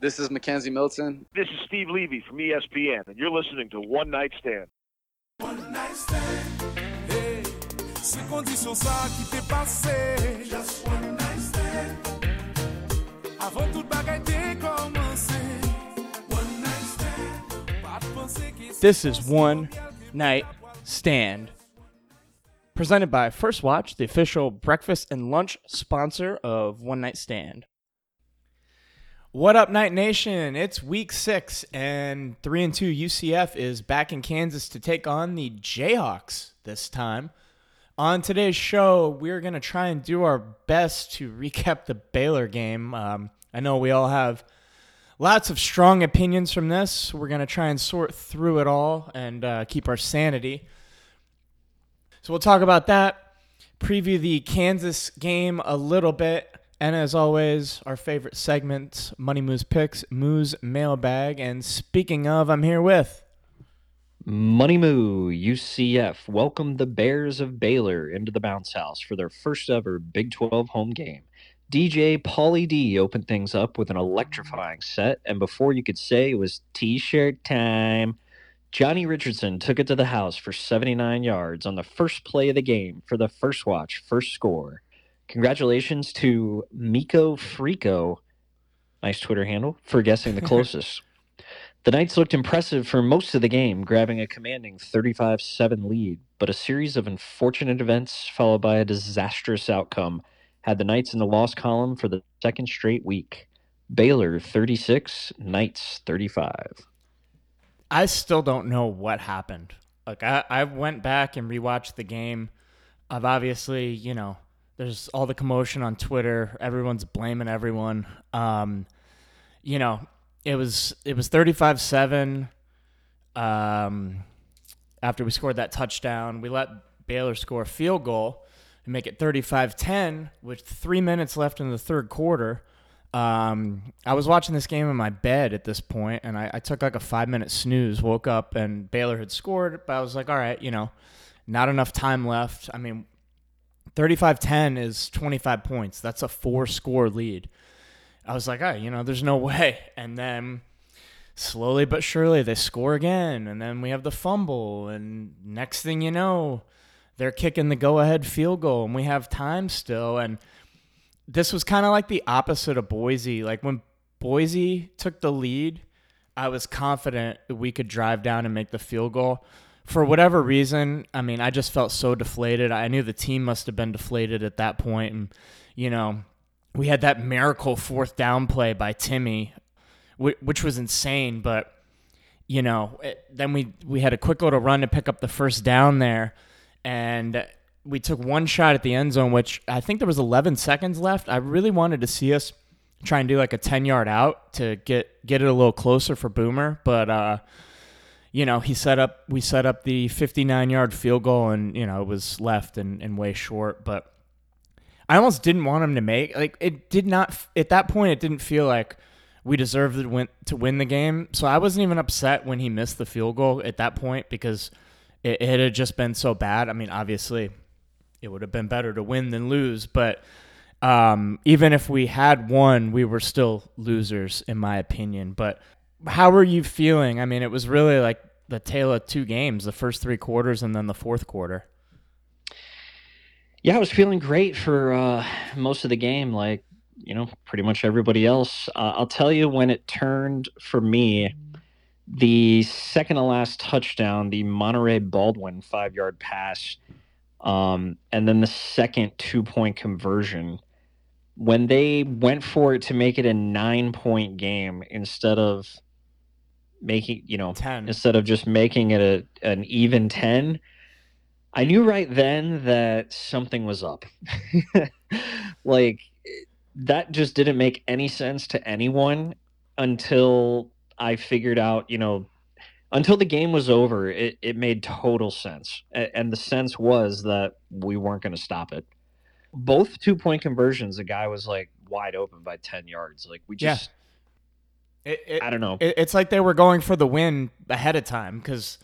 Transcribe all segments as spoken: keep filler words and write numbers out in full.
This is Mackenzie Milton. This is Steve Levy from E S P N, and you're listening to One Night Stand. One Night Stand, hey, ces conditions-là qui t'est passé. Just one night stand. Avant toute bagaille décommencé. One night stand. This is One Night Stand, presented by First Watch, the official breakfast and lunch sponsor of One Night Stand. What up, Night Nation? It's week six, and three and two U C F is back in Kansas to take on the Jayhawks this time. On today's show, we're going to try and do our best to recap the Baylor game. Um, I know we all have lots of strong opinions from this. We're going to try and sort through it all and uh, keep our sanity. So we'll talk about that, preview the Kansas game a little bit. And as always, our favorite segments, Money Moose Picks, Moose Mailbag, and speaking of, I'm here with Money Moo, U C F, welcome the Bears of Baylor into the bounce house for their first ever Big twelve home game. D J Pauly D opened things up with an electrifying set, and before you could say it was t-shirt time, Johnny Richardson took it to the house for seventy-nine yards on the first play of the game for the First Watch, first score. Congratulations to Miko Frico, nice Twitter handle, for guessing the closest. The Knights looked impressive for most of the game, grabbing a commanding thirty-five seven lead, but a series of unfortunate events followed by a disastrous outcome had the Knights in the loss column for the second straight week. Baylor thirty-six, Knights thirty-five. I still don't know what happened. Like I, I went back and rewatched the game. I've obviously, you know, there's all the commotion on Twitter. Everyone's blaming everyone. Um, you know, it was it was thirty-five seven um, after we scored that touchdown. We let Baylor score a field goal and make it thirty-five ten with three minutes left in the third quarter. Um, I was watching this game in my bed at this point, and I, I took like a five-minute snooze, woke up, and Baylor had scored. But I was like, all right, you know, not enough time left. I mean, thirty-five ten is twenty-five points. That's a four-score lead. I was like, oh, you know, there's no way. And then slowly but surely they score again, and then we have the fumble, and next thing you know, they're kicking the go-ahead field goal, and we have time still. And this was kind of like the opposite of Boise. Like when Boise took the lead, I was confident that we could drive down and make the field goal. For whatever reason, I mean, I just felt so deflated. I knew the team must have been deflated at that point. And, you know, we had that miracle fourth down play by Timmy, which was insane. But, you know, it, then we, we had a quick little run to pick up the first down there. And we took one shot at the end zone, which I think there was eleven seconds left. I really wanted to see us try and do like a ten-yard out to get, get it a little closer for Boomer. But, uh, you know, he set up, we set up the fifty-nine yard field goal, and, you know, it was left and, and way short, but I almost didn't want him to make, like, it did not, at that point, it didn't feel like we deserved to win, to win the game. So I wasn't even upset when he missed the field goal at that point, because it, it had just been so bad. I mean, obviously it would have been better to win than lose, but um, even if we had won, we were still losers in my opinion. But how were you feeling? I mean, it was really like the tale of two games, the first three quarters and then the fourth quarter. Yeah, I was feeling great for uh, most of the game, like, you know, pretty much everybody else. Uh, I'll tell you when it turned for me, the second to last touchdown, the Monterey Baldwin five-yard pass, um, and then the second two-point conversion. When they went for it to make it a nine-point game instead of – making, you know, ten. Instead of just making it a an even ten, I knew right then that something was up. Like, that just didn't make any sense to anyone until I figured out, you know, until the game was over, it, it made total sense. And the sense was that we weren't going to stop it. Both two-point conversions, the guy was, like, wide open by ten yards. Like, we just... Yeah. It, it, I don't know. It, it's like they were going for the win ahead of time, because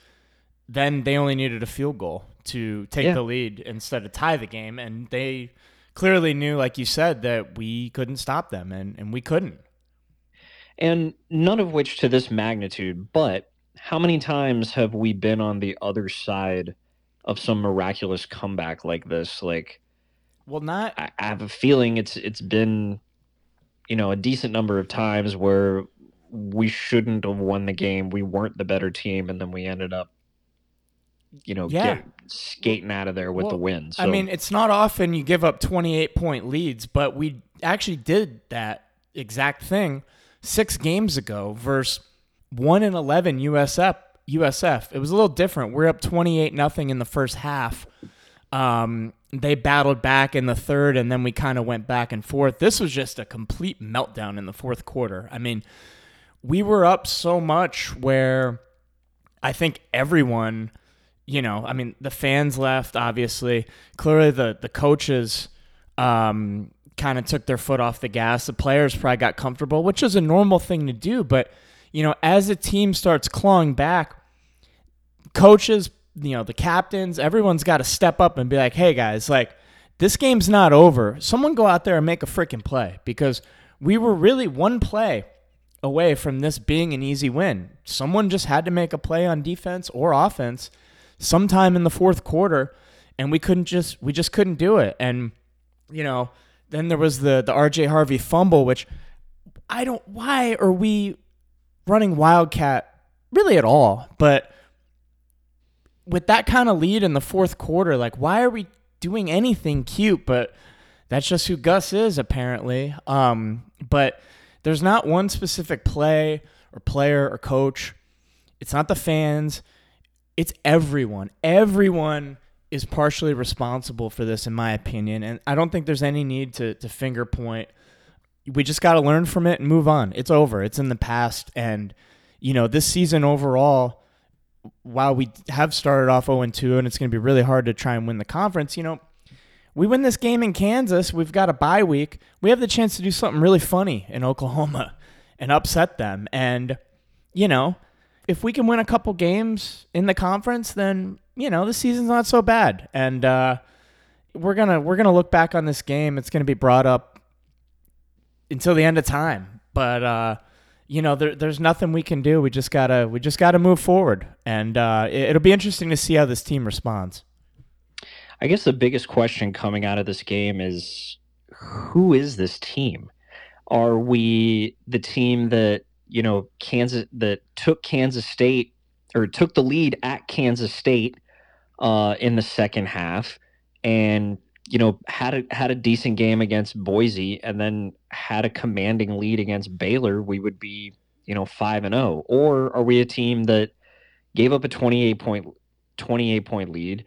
then they only needed a field goal to take yeah. the lead instead of tie the game. And they clearly knew, like you said, that we couldn't stop them, and, and we couldn't. and none of which to this magnitude, but how many times have we been on the other side of some miraculous comeback like this? Like, well, not. I, I have a feeling it's it's been, you know, a decent number of times where we shouldn't have won the game. We weren't the better team, and then we ended up, you know, yeah. get, skating out of there with well, the win. So, I mean, it's not often you give up twenty-eight point leads, but we actually did that exact thing six games ago versus one and eleven U S F. U S F. It was a little different. We're up twenty-eight nothing in the first half. Um, they battled back in the third, and then we kind of went back and forth. This was just a complete meltdown in the fourth quarter. I mean, we were up so much where I think everyone, you know, I mean, the fans left, obviously. Clearly the, the coaches um, kind of took their foot off the gas. The players probably got comfortable, which is a normal thing to do, but you know, as a team starts clawing back, coaches, you know, the captains, everyone's got to step up and be like, hey, guys, like, this game's not over. Someone go out there and make a freaking play, because we were really one play away from this being an easy win. Someone just had to make a play on defense or offense sometime in the fourth quarter, and we couldn't just we just couldn't do it. And, you know, then there was the, the R J Harvey fumble, which I don't – why are we – running wildcat really at all, but with that kind of lead in the fourth quarter, like, why are we doing anything cute? But that's just who Gus is, apparently. Um, but there's not one specific play or player or coach. It's not the fans. It's everyone. Everyone is partially responsible for this, in my opinion, and I don't think there's any need to to finger point. We just got to learn from it and move on. It's over. It's in the past. And, you know, this season overall, while we have started off oh and two and it's going to be really hard to try and win the conference, you know, we win this game in Kansas. We've got a bye week. We have the chance to do something really funny in Oklahoma and upset them. And, you know, if we can win a couple games in the conference, then, you know, the season's not so bad. And uh, we're going to we're going to look back on this game. It's going to be brought up until the end of time. But, uh, you know, there, there's nothing we can do. We just gotta, we just gotta move forward. And uh, it, it'll be interesting to see how this team responds. I guess the biggest question coming out of this game is, who is this team? Are we the team that, you know, Kansas, that took Kansas State, or took the lead at Kansas State uh, in the second half, and, you know, had a, had a decent game against Boise, and then had a commanding lead against Baylor, we would be, you know, five and oh? Or are we a team that gave up a twenty-eight point, twenty-eight point lead?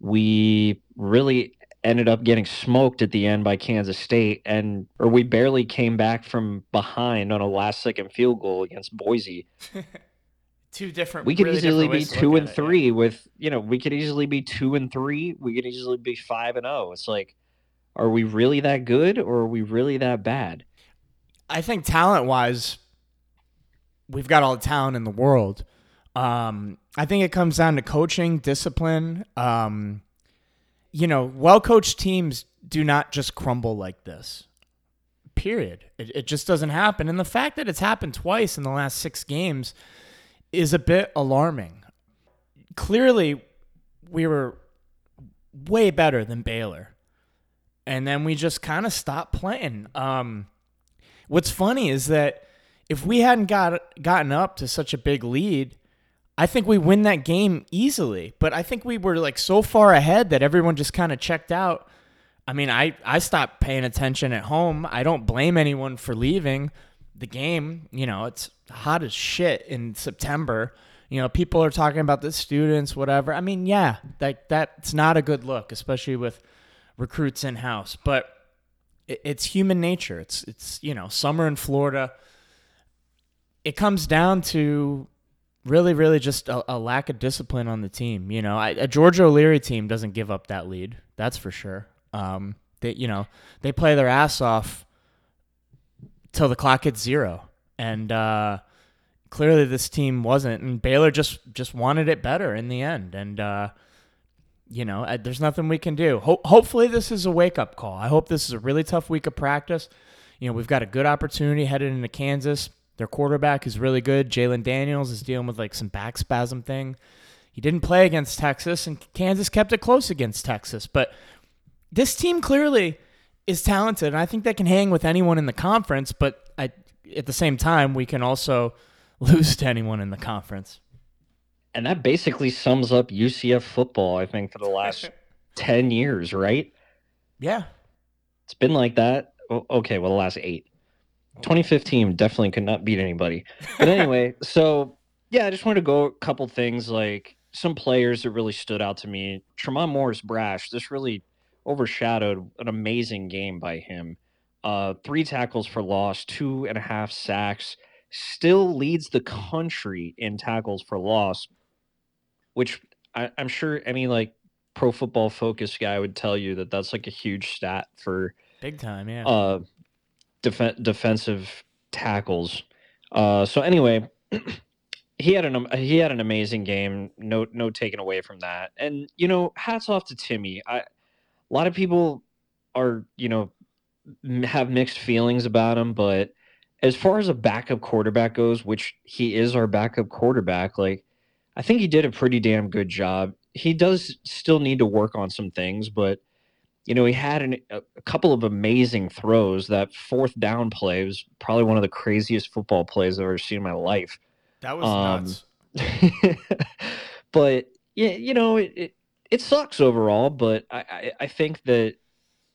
We really ended up getting smoked at the end by Kansas State, and or we barely came back from behind on a last-second field goal against Boise. Two different. We could really easily be two and three it, yeah. with, you know, we could easily be two and three. We could easily be five and oh. It's like, are we really that good, or are we really that bad? I think talent wise, we've got all the talent in the world. Um, I think it comes down to coaching, discipline. Um, you know, well-coached teams do not just crumble like this. Period. It, it just doesn't happen. And the fact that it's happened twice in the last six games is a bit alarming. Clearly, we were way better than Baylor, and then we just kind of stopped playing. Um, what's funny is that if we hadn't got gotten up to such a big lead, I think we win that game easily. But I think we were like so far ahead that everyone just kind of checked out. I mean, I, I stopped paying attention at home. I don't blame anyone for leaving the game. You know, it's hot as shit in September. You know, people are talking about the students, whatever. I mean, yeah, that that's not a good look, especially with recruits in house. But it, it's human nature. It's it's you know, summer in Florida. It comes down to really, really just a, a lack of discipline on the team. You know, I, a George O'Leary team doesn't give up that lead. That's for sure. Um, they you know they play their ass off till the clock hits zero. And uh, clearly this team wasn't. And Baylor just, just wanted it better in the end. And, uh, you know, I, there's nothing we can do. Ho- hopefully this is a wake-up call. I hope this is a really tough week of practice. You know, we've got a good opportunity headed into Kansas. Their quarterback is really good. Jalen Daniels is dealing with like some back spasm thing. He didn't play against Texas, and Kansas kept it close against Texas. But this team clearly is talented, and I think they can hang with anyone in the conference. But I, at the same time, we can also lose to anyone in the conference. And that basically sums up U C F football, I think, for the last ten years, right? Yeah. It's been like that. Okay, well, the last eight. twenty fifteen definitely could not beat anybody. But anyway, so, yeah, I just wanted to go a couple things, like some players that really stood out to me. Tremont Morris-Brash, this really overshadowed an amazing game by him. Uh, three tackles for loss, two and a half sacks, still leads the country in tackles for loss, which I, I'm sure any like pro football focused guy would tell you that that's like a huge stat for big time. Yeah. Uh, def- defensive tackles. Uh, so anyway, he had an, he had an amazing game. No, no taken away from that. And, you know, hats off to Timmy. I, a lot of people are, you know, have mixed feelings about him, but as far as a backup quarterback goes, which he is our backup quarterback, like I think he did a pretty damn good job. He does still need to work on some things, but you know, he had an, a couple of amazing throws. That fourth down play was probably one of the craziest football plays I've ever seen in my life. That was um, nuts. But yeah, you know, it, it, it sucks overall, but I, I, I think that,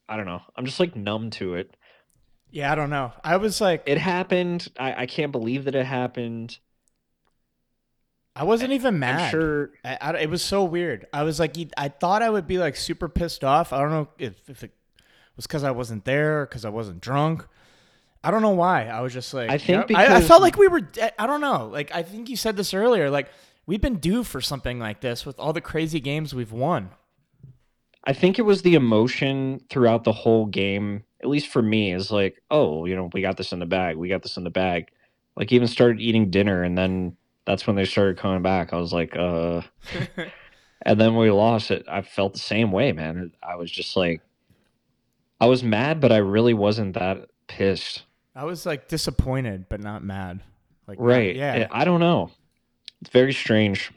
I don't know, I'm just like numb to it. Yeah, I don't know. I was like... It happened. I, I can't believe that it happened. I wasn't I, even mad. I'm sure. I, I, it was so weird. I was like... I thought I would be like super pissed off. I don't know if, if it was because I wasn't there, because I wasn't drunk. I don't know why. I was just like... I think you know, because... I, I felt like we were... I don't know. Like, I think you said this earlier. Like, we've been due for something like this with all the crazy games we've won. I think it was the emotion throughout the whole game... at least for me, is like, oh, you know, we got this in the bag. We got this in the bag. Like, even started eating dinner, and then that's when they started coming back. I was like, uh... and then we lost it. I felt the same way, man. I was just like... I was mad, but I really wasn't that pissed. I was, like, disappointed, but not mad. Like, right. Yeah. I don't know. It's very strange.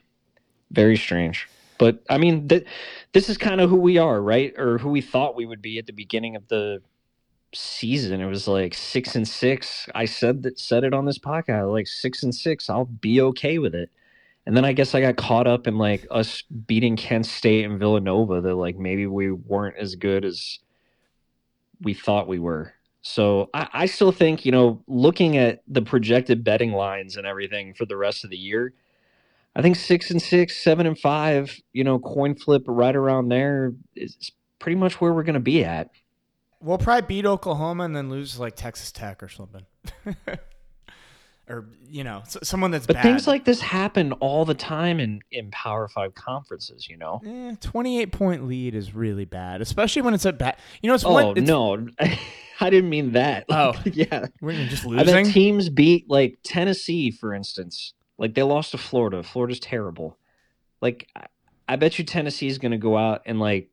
Very strange. But, I mean, th- this is kind of who we are, right? Or who we thought we would be at the beginning of the... season. It was like six and six. I said that said it on this podcast, like six and six, I'll be okay with it. And then I guess I got caught up in like us beating Kent State and Villanova, that like maybe we weren't as good as we thought we were. So I, I still think, you know, looking at the projected betting lines and everything for the rest of the year, I think six and six, seven and five, you know, coin flip right around there is pretty much where we're going to be at. We'll probably beat Oklahoma and then lose like Texas Tech or something. Or, you know, someone that's but bad. But things like this happen all the time in, in Power five conferences, you know? Eh, twenty-eight point lead is really bad, especially when it's at bat. You know, it's oh, one, it's, no. I didn't mean that. Oh. Yeah. We're just losing? I bet teams beat, like, Tennessee, for instance. Like, they lost to Florida. Florida's terrible. Like, I bet you Tennessee's going to go out and, like,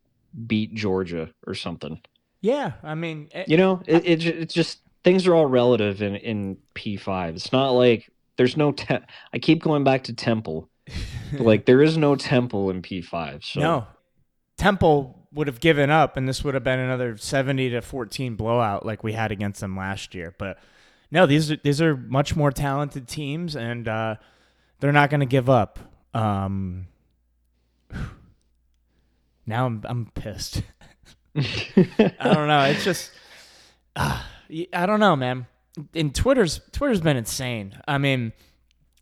beat Georgia or something. Yeah, I mean... It, you know, it, it it's just... Things are all relative in, in P five. It's not like... There's no... Te- I keep going back to Temple. Like, there is no Temple in P five. So. No. Temple would have given up, and this would have been another seventy to fourteen blowout like we had against them last year. But, no, these are, these are much more talented teams, and uh, they're not going to give up. Um, now I'm I'm pissed. I don't know. It's just, uh, I don't know, man. And Twitter's Twitter's been insane. I mean,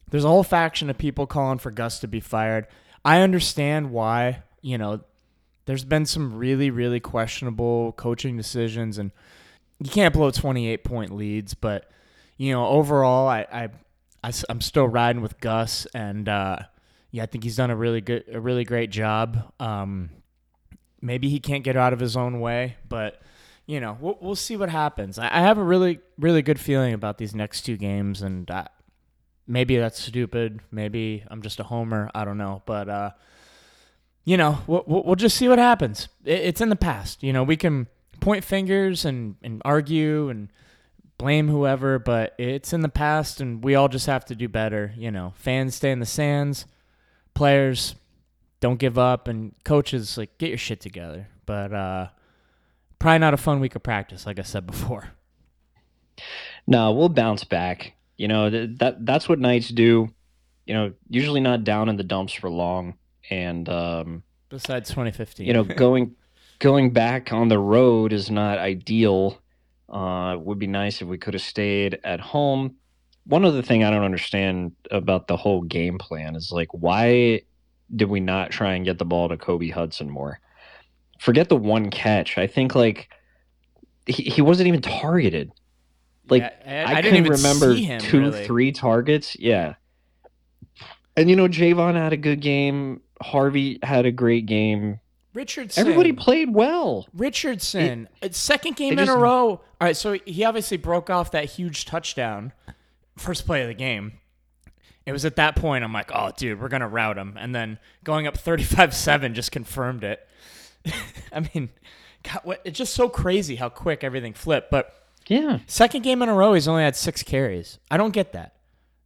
there's a whole faction of people calling for Gus to be fired. I understand why. You know, there's been some really, really questionable coaching decisions, and you can't blow twenty-eight point leads. But you know, overall, I, I, I I'm still riding with Gus, and uh, yeah, I think he's done a really good, a really great job. Um, Maybe he can't get out of his own way, but, you know, we'll, we'll see what happens. I have a really, really good feeling about these next two games, and I, maybe that's stupid. Maybe I'm just a homer. I don't know. But, uh, you know, we'll, we'll just see what happens. It's in the past. You know, we can point fingers and, and argue and blame whoever, but it's in the past, and we all just have to do better. You know, fans stay in the stands, players don't give up, and coaches, like, get your shit together. But uh, probably not a fun week of practice, like I said before. No, we'll bounce back. You know, th- that that's what Knights do. You know, usually not down in the dumps for long. And um, besides twenty fifteen, you know, going going back on the road is not ideal. Uh, it would be nice if we could have stayed at home. One other thing I don't understand about the whole game plan is, like, why did we not try and get the ball to Kobe Hudson more? Forget the one catch. I think, like, he, he wasn't even targeted. Like, yeah, I, I, I couldn't remember him, two, really. three targets. Yeah. And, you know, Javon had a good game. Harvey had a great game. Richardson. Everybody played well. Richardson. It, second game in just, a row. All right, so he obviously broke off that huge touchdown. First play of the game. It was at that point I'm like, oh, dude, we're going to rout him. And then going up thirty-five seven just confirmed it. I mean, God, what, it's just so crazy how quick everything flipped. But yeah, second game in a row, he's only had six carries. I don't get that.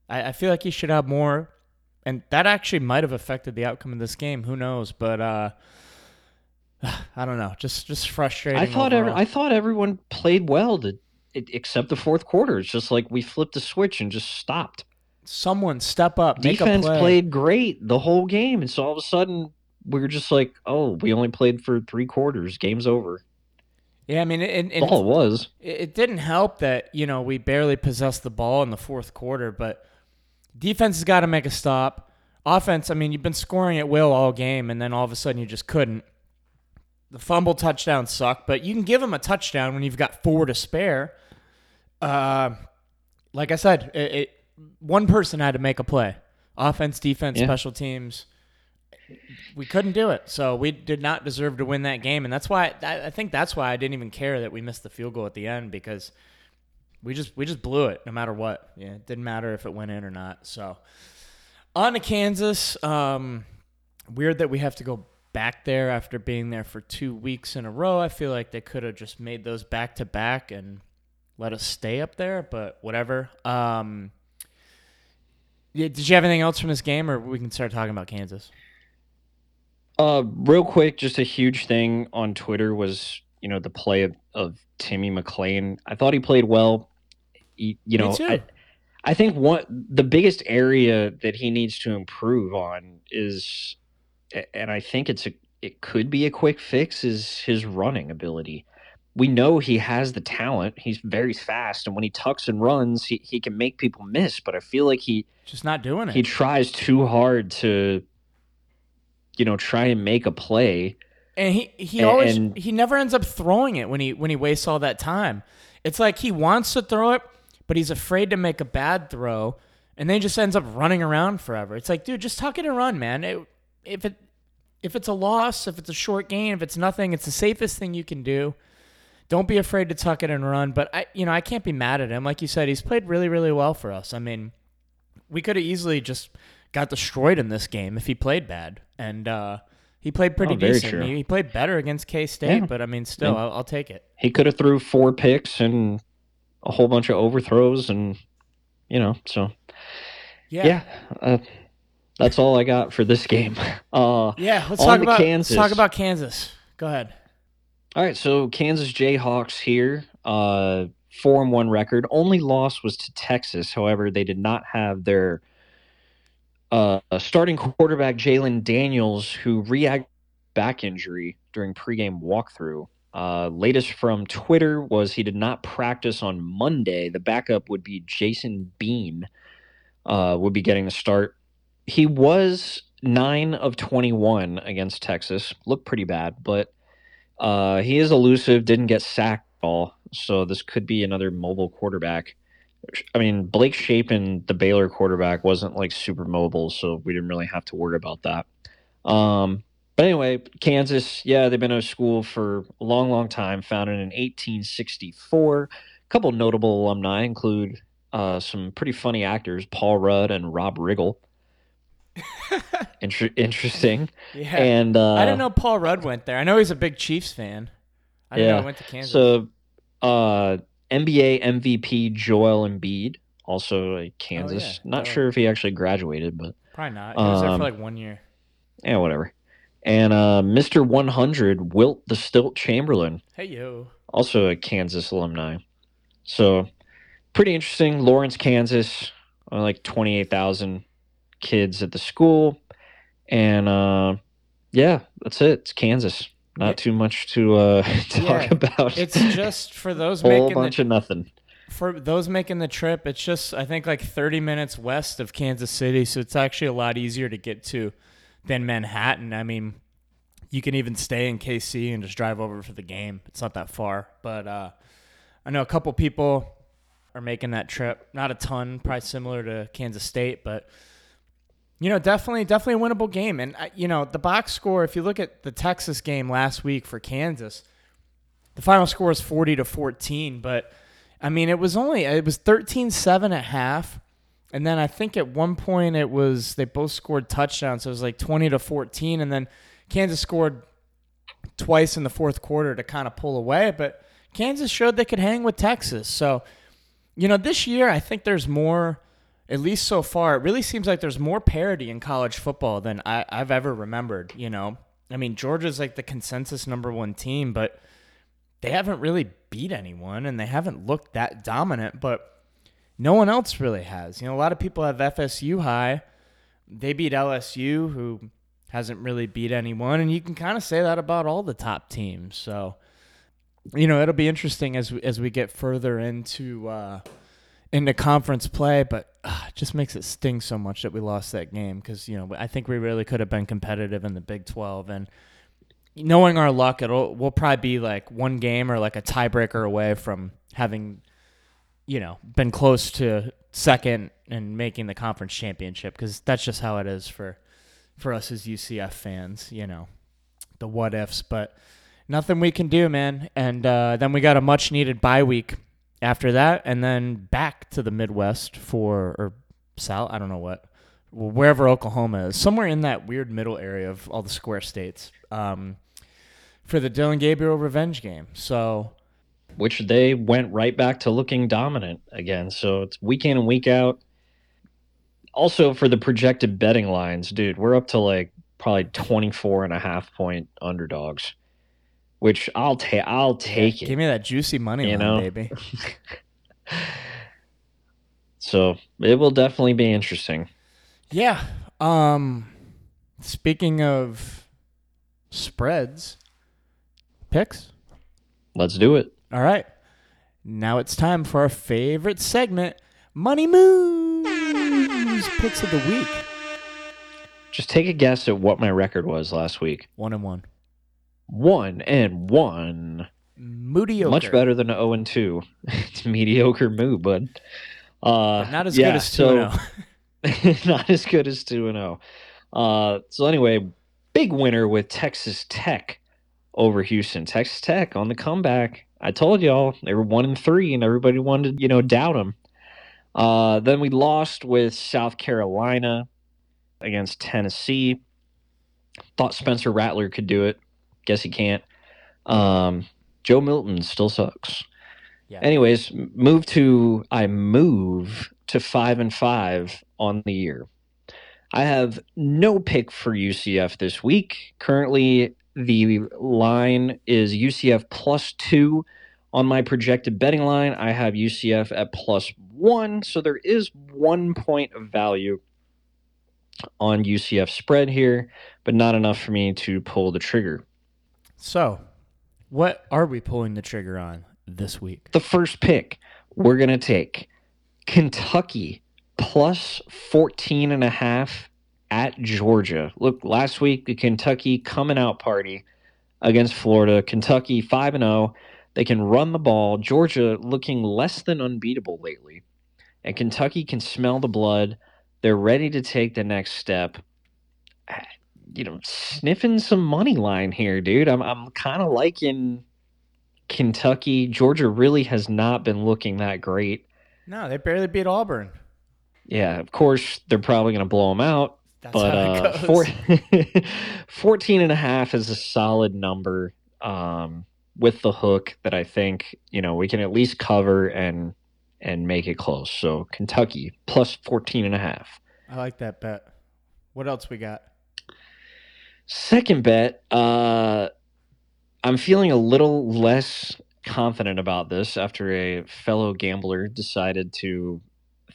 I, I feel like he should have more. And that actually might have affected the outcome of this game. Who knows? But uh, I don't know. Just just frustrating. I thought every, I thought everyone played well, to, it, except the fourth quarter. It's just like we flipped the switch and just stopped. Someone step up. Defense make a play. Played great the whole game, and so all of a sudden we were just like, oh, we only played for three quarters. Game's over. Yeah, I mean, it, it, all it was. It didn't help that, you know, we barely possessed the ball in the fourth quarter, but. Defense has got to make a stop. Offense, I mean, you've been scoring at will all game, and then all of a sudden you just couldn't. The fumble touchdowns suck, but you can give them a touchdown when you've got four to spare. Uh, like I said, it, it, one person had to make a play. Offense, defense, yeah. Special teams. We couldn't do it, so we did not deserve to win that game, and that's why I, I think that's why I didn't even care that we missed the field goal at the end, because – We just we just blew it no matter what. Yeah, it didn't matter if it went in or not. So on to Kansas. Um, weird that we have to go back there after being there for two weeks in a row. I feel like they could have just made those back to back and let us stay up there, but whatever. Um, yeah, did you have anything else from this game, or we can start talking about Kansas? Uh, real quick, just a huge thing on Twitter was, you know, the play of, of Timmy McLean. I thought he played well. He, you know, I, I think one the biggest area that he needs to improve on is, and I think it's a it could be a quick fix, is his running ability. We know he has the talent. He's very fast, and when he tucks and runs, he, he can make people miss. But I feel like he just not doing it. He tries too hard to, you know, try and make a play. And he, he always and, he never ends up throwing it when he when he wastes all that time. It's like he wants to throw it, but he's afraid to make a bad throw, and then he just ends up running around forever. It's like, dude, just tuck it and run, man. It, if it if it's a loss, if it's a short gain, if it's nothing, it's the safest thing you can do. Don't be afraid to tuck it and run. But I you know, I can't be mad at him. Like you said, he's played really, really well for us. I mean, we could have easily just got destroyed in this game if he played bad. And uh He played pretty oh, decent. He, he played better against K-State, yeah. But, I mean, still, I'll, I'll take it. He could have threw four picks and a whole bunch of overthrows and, you know, so. Yeah. yeah uh, that's all I got for this game. Uh, yeah, let's talk, about, Kansas. let's talk about Kansas. Go ahead. All right, so Kansas Jayhawks here, uh, four and one record. Only loss was to Texas. However, they did not have their – Uh, starting quarterback Jalen Daniels, who reacted back injury during pregame walkthrough. Uh, latest from Twitter was he did not practice on Monday. The backup would be Jason Bean, uh, would be getting the start. He was nine of twenty-one against Texas. Looked pretty bad, but uh, he is elusive, didn't get sacked at all, so this could be another mobile quarterback. I mean, Blake Shapen, the Baylor quarterback, wasn't like super mobile, so we didn't really have to worry about that. Um, but anyway, Kansas, yeah, they've been out of school for a long, long time, founded in eighteen sixty-four. A couple notable alumni include uh, some pretty funny actors, Paul Rudd and Rob Riggle. Inter- interesting. Yeah. And uh, I didn't know Paul Rudd went there. I know he's a big Chiefs fan. I didn't yeah. know he went to Kansas. So, uh, N B A M V P Joel Embiid, also a Kansas. Oh, yeah. Not oh. sure if he actually graduated, but probably not. He was um, there for like one year. Yeah, whatever. And uh, Mister one hundred, Wilt the Stilt Chamberlain. Hey, yo. Also a Kansas alumni. So pretty interesting. Lawrence, Kansas, like twenty-eight thousand kids at the school. And uh, yeah, that's it. It's Kansas. Not yeah. too much to uh, talk yeah. about. It's just for those making whole bunch the, of nothing. For those making the trip, it's just, I think, like thirty minutes west of Kansas City. So it's actually a lot easier to get to than Manhattan. I mean, you can even stay in K C and just drive over for the game. It's not that far. But uh, I know a couple people are making that trip. Not a ton, probably similar to Kansas State, but you know, definitely, definitely a winnable game. And uh, you know, the box score, if you look at the Texas game last week for Kansas, the final score was forty to fourteen, but I mean, it was only it was thirteen seven at half. And then I think at one point it was, they both scored touchdowns. So it was like twenty to fourteen. And then Kansas scored twice in the fourth quarter to kind of pull away. But Kansas showed they could hang with Texas. So, you know, this year I think there's more, at least so far, it really seems like there's more parity in college football than I, I've ever remembered, you know. I mean, Georgia's like the consensus number one team, but they haven't really beat anyone and they haven't looked that dominant. But no one else really has. You know, a lot of people have F S U high. They beat L S U, who hasn't really beat anyone. And you can kind of say that about all the top teams. So, you know, it'll be interesting as we, as we get further into uh, into conference play. But uh, it just makes it sting so much that we lost that game because, you know, I think we really could have been competitive in the Big twelve. And knowing our luck, it'll we'll probably be like one game or like a tiebreaker away from having – you know, been close to second and making the conference championship because that's just how it is for, for us as U C F fans, you know, the what ifs, but nothing we can do, man. And uh, then we got a much needed bye week after that and then back to the Midwest for, or South, I don't know what, wherever Oklahoma is, somewhere in that weird middle area of all the square states um, for the Dylan Gabriel revenge game. So, which they went right back to looking dominant again. So it's week in and week out. Also for the projected betting lines, dude, we're up to like probably twenty-four and a half point underdogs, which I'll take. I'll take yeah, it. Give me that juicy money, you line, know? Baby. So it will definitely be interesting. Yeah. Um, speaking of spreads, picks, let's do it. All right, now it's time for our favorite segment, Money Moves Picks of the Week. Just take a guess at what my record was last week. One and one. One and one. Mediocre. Much better than an zero and two. It's mediocre move, bud. Uh, but not as yeah, good as two so, and zero. Not as good as two and zero. Uh, so anyway, big winner with Texas Tech over Houston. Texas Tech on the comeback. I told y'all they were one and three, and everybody wanted to, you know, doubt them. Uh, then we lost with South Carolina against Tennessee. Thought Spencer Rattler could do it. Guess he can't. Um, Joe Milton still sucks. Yeah. Anyways, move to I move to five and five on the year. I have no pick for U C F this week. Currently, the line is U C F plus two. On my projected betting line, I have U C F at plus one, so there is one point of value on U C F spread here, but not enough for me to pull the trigger. So, what are we pulling the trigger on this week? The first pick we're going to take, Kentucky plus fourteen and a half at Georgia. Look, last week, the Kentucky coming out party against Florida. Kentucky five and oh. They can run the ball. Georgia looking less than unbeatable lately. And Kentucky can smell the blood. They're ready to take the next step. You know, sniffing some money line here, dude. I'm I'm kind of liking Kentucky. Georgia really has not been looking that great. No, they barely beat Auburn. Yeah, of course, they're probably going to blow them out. That's but uh, four, fourteen and a half is a solid number. Um, with the hook that I think, you know, we can at least cover and and make it close. So Kentucky plus fourteen and a half. I like that bet. What else we got? Second bet, uh, I'm feeling a little less confident about this after a fellow gambler decided to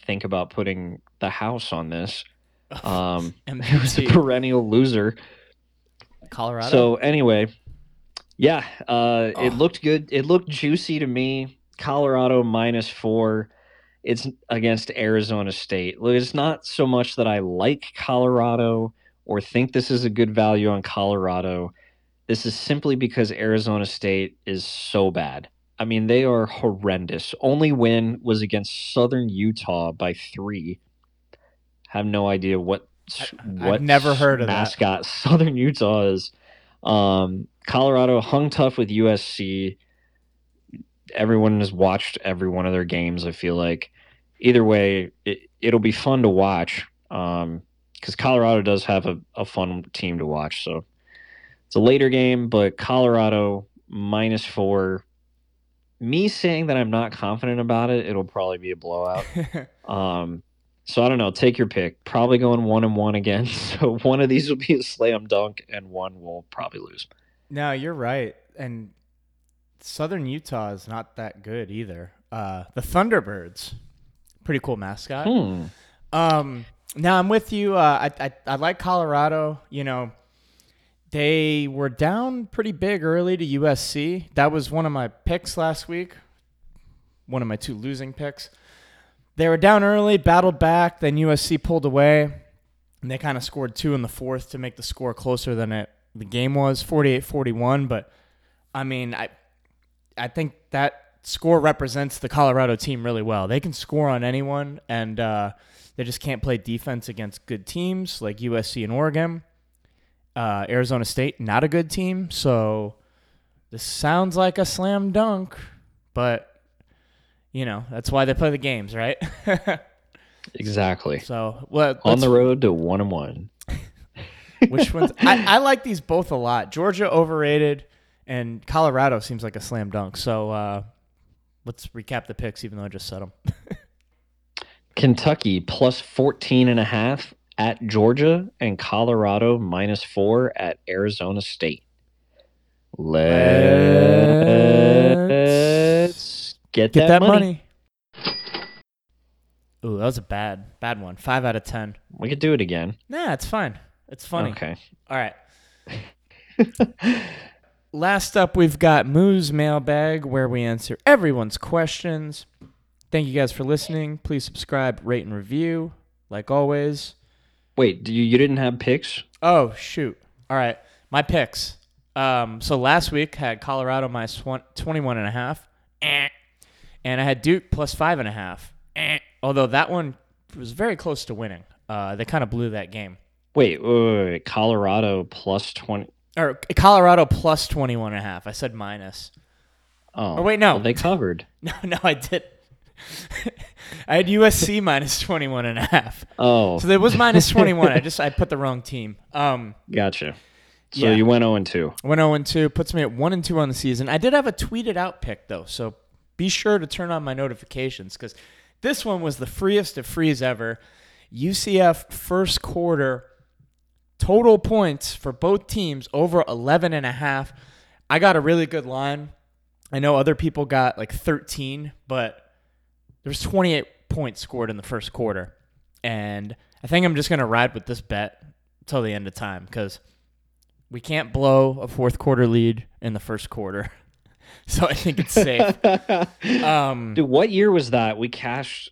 think about putting the house on this. Um, it was a perennial loser. Colorado. So anyway, yeah, uh, oh. It looked good. It looked juicy to me. Colorado minus four. It's against Arizona State. It's not so much that I like Colorado or think this is a good value on Colorado. This is simply because Arizona State is so bad. I mean, they are horrendous. Only win was against Southern Utah by three. Have no idea what what I've never heard of mascot that. Southern Utah is. Um, Colorado hung tough with U S C. Everyone has watched every one of their games. I feel like either way, it, it'll be fun to watch because um, Colorado does have a, a fun team to watch. So it's a later game, but Colorado minus four. Me saying that I'm not confident about it, it'll probably be a blowout. um, so I don't know. Take your pick. Probably going one and one again. So one of these will be a slam dunk, and one will probably lose. No, you're right, and Southern Utah is not that good either. Uh, the Thunderbirds, pretty cool mascot. Hmm. Um, now I'm with you. Uh, I, I I like Colorado. You know, they were down pretty big early to U S C. That was one of my picks last week. One of my two losing picks. They were down early, battled back. Then U S C pulled away, and they kind of scored two in the fourth to make the score closer than it the game was, forty-eight forty-one. But I mean, I. I think that score represents the Colorado team really well. They can score on anyone, and uh, they just can't play defense against good teams like U S C and Oregon. Uh, Arizona State, not a good team, so this sounds like a slam dunk, but, you know, that's why they play the games, right? Exactly. So well, on the road to one and one. Which ones? I, I like these both a lot. Georgia overrated. And Colorado seems like a slam dunk. So uh, let's recap the picks, even though I just said them. Kentucky plus fourteen and a half at Georgia, and Colorado minus four at Arizona State. Let's get, get that, that money. money. Ooh, that was a bad, bad one. Five out of ten. We could do it again. Nah, it's fine. It's funny. Okay. All right. Last up, we've got Moo's Mailbag, where we answer everyone's questions. Thank you guys for listening. Please subscribe, rate, and review, like always. Wait, do you, you didn't have picks? Oh, shoot. All right, my picks. Um, so last week had Colorado minus twenty-one and a half, and I had Duke plus five and a half. Although that one was very close to winning. Uh, they kind of blew that game. Wait, wait, wait, wait. Colorado plus twenty. Or Colorado plus twenty-one and a half. I said minus. Oh. Or wait, no. Well, they covered. No, no, I did. I had U S C minus twenty-one and a half. Oh. So it was minus twenty-one. I just I put the wrong team. Um, gotcha. So yeah. You went oh and two. Went oh and two. Puts me at one and two on the season. I did have a tweeted out pick, though. So be sure to turn on my notifications, because this one was the freest of frees ever. U C F first quarter. Total points for both teams over eleven and a half. I got a really good line. I know other people got like thirteen, but there was twenty-eight points scored in the first quarter. And I think I'm just going to ride with this bet till the end of time, because we can't blow a fourth quarter lead in the first quarter. So I think it's safe. um, Dude, what year was that? We cashed,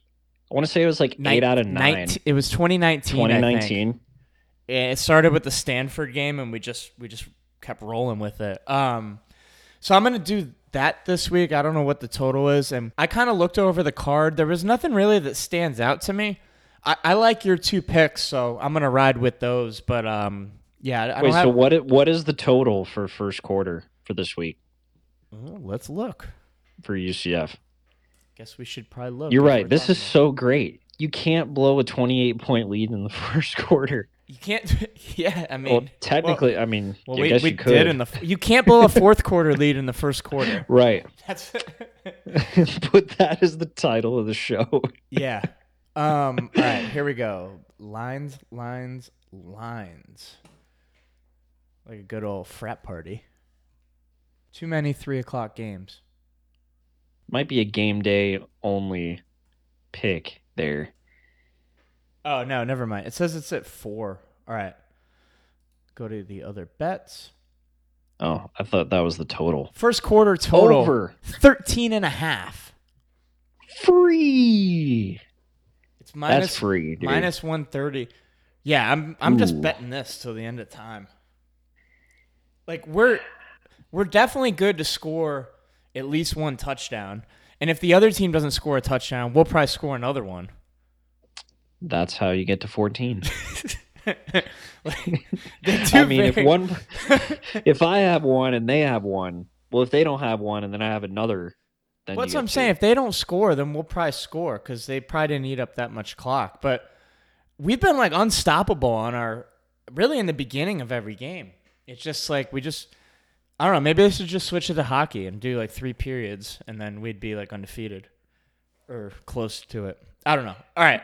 I want to say it was like nine, eight out of nine. nineteen, it was twenty nineteen, twenty nineteen. I think. It started with the Stanford game, and we just we just kept rolling with it. Um, so I'm going to do that this week. I don't know what the total is. And I kind of looked over the card. There was nothing really that stands out to me. I, I like your two picks, so I'm going to ride with those. But, um, yeah. I don't Wait, have... so what? what is the total for first quarter for this week? Well, let's look. For U C F. Guess we should probably look. You're right. This is about. so great. You can't blow a twenty-eight-point lead in the first quarter. You can't. Yeah, I mean. Well, technically, well, I mean, well, I we, guess we you could. Did in the, you can't blow a fourth quarter lead in the first quarter. Right. That's. Put that as the title of the show. Yeah. Um. All right. Here we go. Lines, lines, lines. Like a good old frat party. Too many three o'clock games. Might be a game day only pick there. Oh, no, never mind. It says it's at four. All right. Go to the other bets. Oh, I thought that was the total. First quarter total. Over. thirteen and a half. Free. It's minus, That's free, dude. Minus one thirty. Yeah, I'm I'm Ooh. just betting this till the end of time. Like, we're we're definitely good to score at least one touchdown. And if the other team doesn't score a touchdown, we'll probably score another one. That's how you get to fourteen. Like, I mean, big. if one, if I have one and they have one, well, if they don't have one and then I have another, then well, that's what I'm two. saying. If they don't score, then we'll probably score because they probably didn't eat up that much clock. But we've been like unstoppable on our really in the beginning of every game. It's just like we just, I don't know. Maybe this should just switch it to hockey and do like three periods, and then we'd be like undefeated or close to it. I don't know. All right.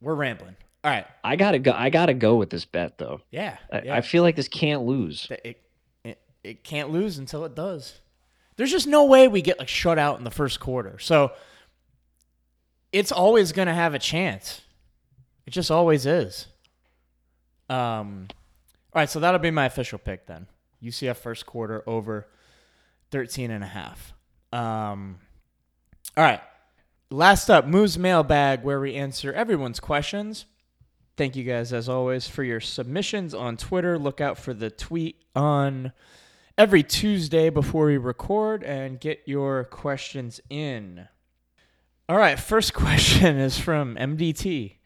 We're rambling. All right. I gotta go. I gotta go with this bet though. Yeah. I, yeah. I feel like this can't lose. It, it it can't lose until it does. There's just no way we get like shut out in the first quarter. So it's always gonna have a chance. It just always is. Um. All right. So that'll be my official pick then. U C F first quarter over thirteen and a half. Um. All right. Last up, Moose Mailbag, where we answer everyone's questions. Thank you guys, as always, for your submissions on Twitter. Look out for the tweet on every Tuesday before we record and get your questions in. All right, first question is from M D T.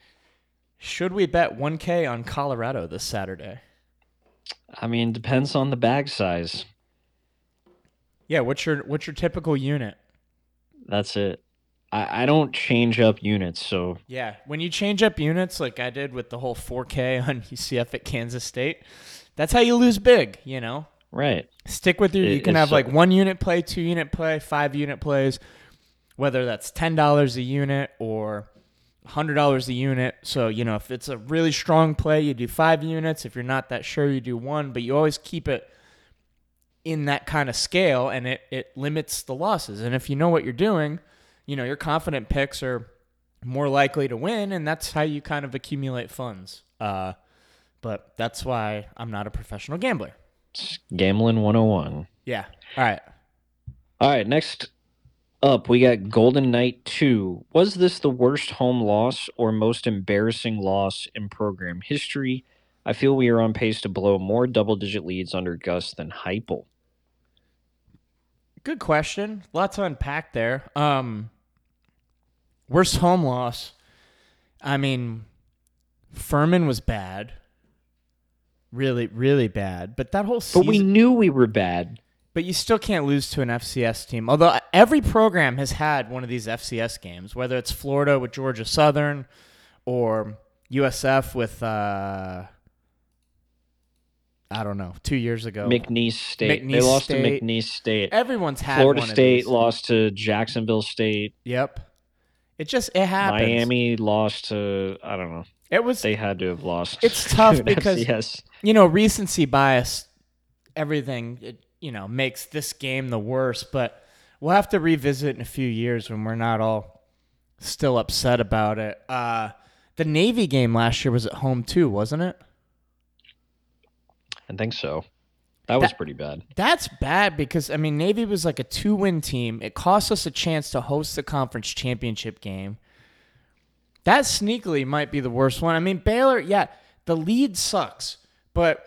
Should we bet one K on Colorado this Saturday? I mean, depends on the bag size. Yeah, what's your what's your typical unit? That's it. I don't change up units, so... Yeah, when you change up units, like I did with the whole four K on U C F at Kansas State, that's how you lose big, you know? Right. Stick with your... It, you can have, so... like, one unit play, two unit play, five unit plays, whether that's ten dollars a unit or one hundred dollars a unit. So, you know, if it's a really strong play, you do five units. If you're not that sure, you do one. But you always keep it in that kind of scale, and it, it limits the losses. And if you know what you're doing... You know, your confident picks are more likely to win, and that's how you kind of accumulate funds. Uh, but that's why I'm not a professional gambler. Gambling one oh one. Yeah. All right. All right. Next up, we got Golden Knight two. Was this the worst home loss or most embarrassing loss in program history? I feel we are on pace to blow more double-digit leads under Gus than Heupel. Good question. Lots to unpack there. Um, Worst home loss. I mean, Furman was bad. Really, really bad. But that whole season... But we knew we were bad. But you still can't lose to an F C S team. Although every program has had one of these F C S games, whether it's Florida with Georgia Southern or U S F with... Uh, I don't know, two years ago. McNeese State. McNeese they lost State. to McNeese State. Everyone's had Florida one State of these. Lost to Jacksonville State. Yep. It just, it happens. Miami lost to, I don't know. It was. They had to have lost. It's tough because, F C S. You know, recency bias, everything, it, you know, makes this game the worst. But we'll have to revisit in a few years when we're not all still upset about it. Uh, the Navy game last year was at home too, wasn't it? I think so. That was that, pretty bad. That's bad because, I mean, Navy was like a two-win team. It cost us a chance to host the conference championship game. That sneakily might be the worst one. I mean, Baylor, yeah, the lead sucks. But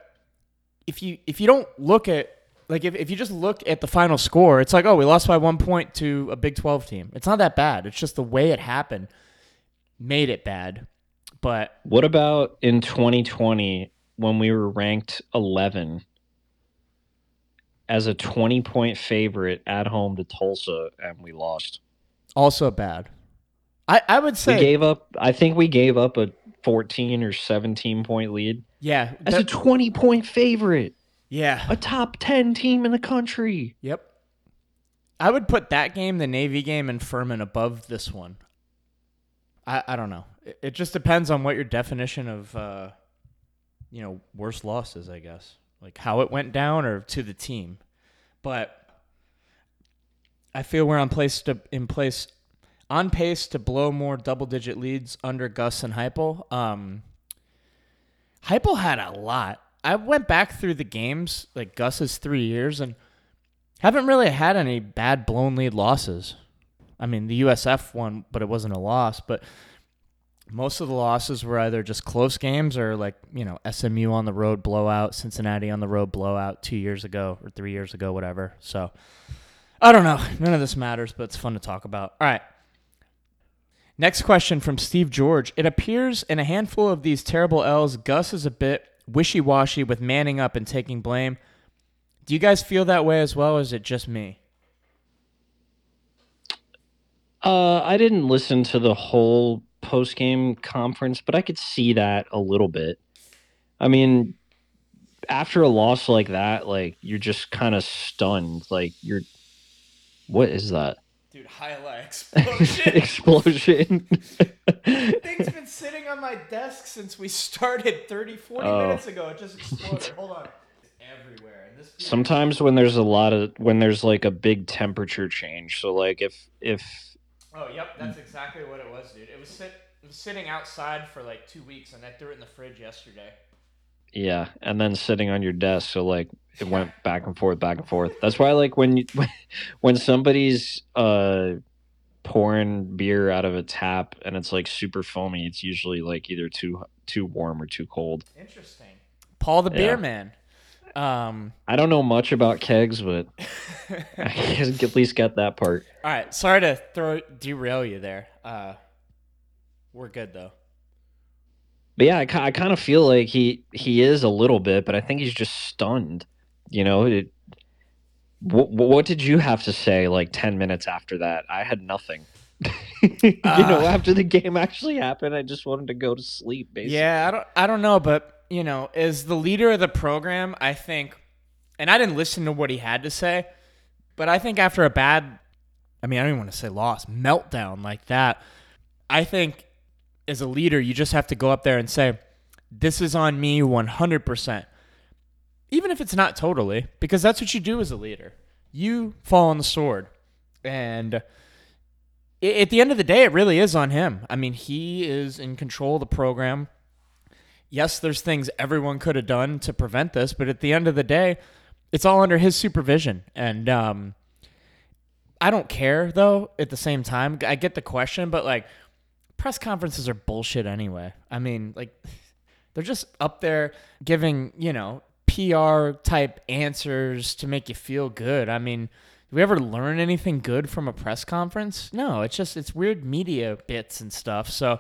if you if you don't look at, like, if, if you just look at the final score, it's like, oh, we lost by one point to a Big twelve team. It's not that bad. It's just the way it happened made it bad. But what about in twenty twenty... when we were ranked eleven as a twenty-point favorite at home to Tulsa, and we lost. Also bad. I, I would say... We gave up... I think we gave up a fourteen or seventeen point lead. Yeah. That's that, a twenty point favorite. Yeah. A top ten team in the country. Yep. I would put that game, the Navy game, and Furman above this one. I, I don't know. It, it just depends on what your definition of, uh, you know, worst loss is, I guess. Like how it went down or to the team. But I feel we're on place to in place on pace to blow more double-digit leads under Gus and Heupel. Um, Heupel had a lot. I went back through the games, like Gus's three years, and haven't really had any bad blown lead losses. I mean, the U S F one, but it wasn't a loss. But most of the losses were either just close games or like, you know, S M U on the road blowout, Cincinnati on the road blowout two years ago or three years ago, whatever. So I don't know. None of this matters, but it's fun to talk about. All right. Next question from Steve George. It appears in a handful of these terrible L's, Gus is a bit wishy-washy with manning up and taking blame. Do you guys feel that way as well, or is it just me? Uh, I didn't listen to the whole post-game conference, but I could see that a little bit. I mean, after a loss like that, like you're just kind of stunned. Like you're, what is that? Dude, highlight explosion. Explosion. Thing's been sitting on my desk since we started thirty, forty oh. minutes ago. It just exploded. Hold on. Everywhere. And this sometimes when there's a lot of when there's like a big temperature change, so like if if oh yep, that's exactly what it was, dude. It was, sit, it was sitting outside for like two weeks, and I threw it in the fridge yesterday. Yeah, and then sitting on your desk, so like it went back and forth, back and forth. That's why like when you, when somebody's uh pouring beer out of a tap and it's like super foamy, it's usually like either too too warm or too cold. Interesting. Paul the yeah. beer man. Um, I don't know much about kegs, but I can at least get that part. All right, sorry to throw derail you there. Uh, we're good though. But yeah, I, I kind of feel like he he is a little bit, but I think he's just stunned. You know, it, what what did you have to say like ten minutes after that? I had nothing. you uh, know, after the game actually happened, I just wanted to go to sleep. Basically, yeah, I don't I don't know, but. You know, as the leader of the program, I think, and I didn't listen to what he had to say, but I think after a bad, I mean, I don't even want to say loss, meltdown like that, I think as a leader, you just have to go up there and say, this is on me one hundred percent. Even if it's not totally, because that's what you do as a leader. You fall on the sword. And at the end of the day, it really is on him. I mean, he is in control of the program. Yes, there's things everyone could have done to prevent this, but at the end of the day, it's all under his supervision. And um, I don't care, though, at the same time. I get the question, but, like, press conferences are bullshit anyway. I mean, like, they're just up there giving, you know, P R-type answers to make you feel good. I mean, do we ever learn anything good from a press conference? No, it's just it's weird media bits and stuff. So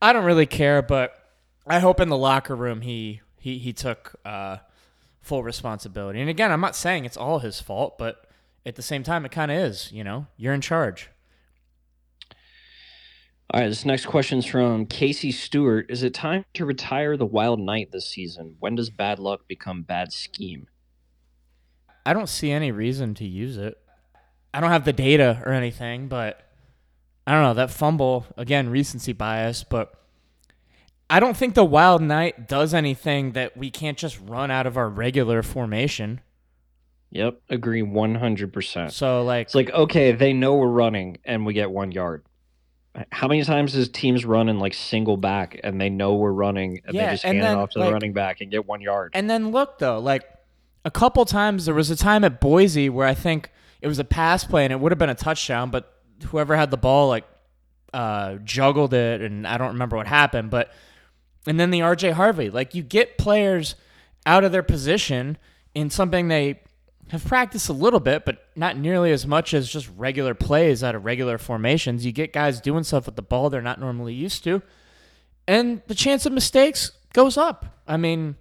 I don't really care, but I hope in the locker room he he he took uh, full responsibility. And again, I'm not saying it's all his fault, but at the same time, it kind of is. You know, you're in charge. All right, this next question is from Casey Stewart. Is it time to retire the Wild Knight this season? When does bad luck become bad scheme? I don't see any reason to use it. I don't have the data or anything, but I don't know. That fumble, again, recency bias, but I don't think the Wild Knight does anything that we can't just run out of our regular formation. Yep, agree one hundred percent. So like it's like okay, they know we're running and we get one yard. How many times does teams run in like single back and they know we're running and yeah, they just and hand then, it off to like, the running back and get one yard? And then look though, like a couple times there was a time at Boise where I think it was a pass play and it would have been a touchdown, but whoever had the ball like uh, juggled it and I don't remember what happened, but. And then the R J Harvey, like you get players out of their position in something they have practiced a little bit, but not nearly as much as just regular plays out of regular formations. You get guys doing stuff with the ball they're not normally used to, and the chance of mistakes goes up. I mean,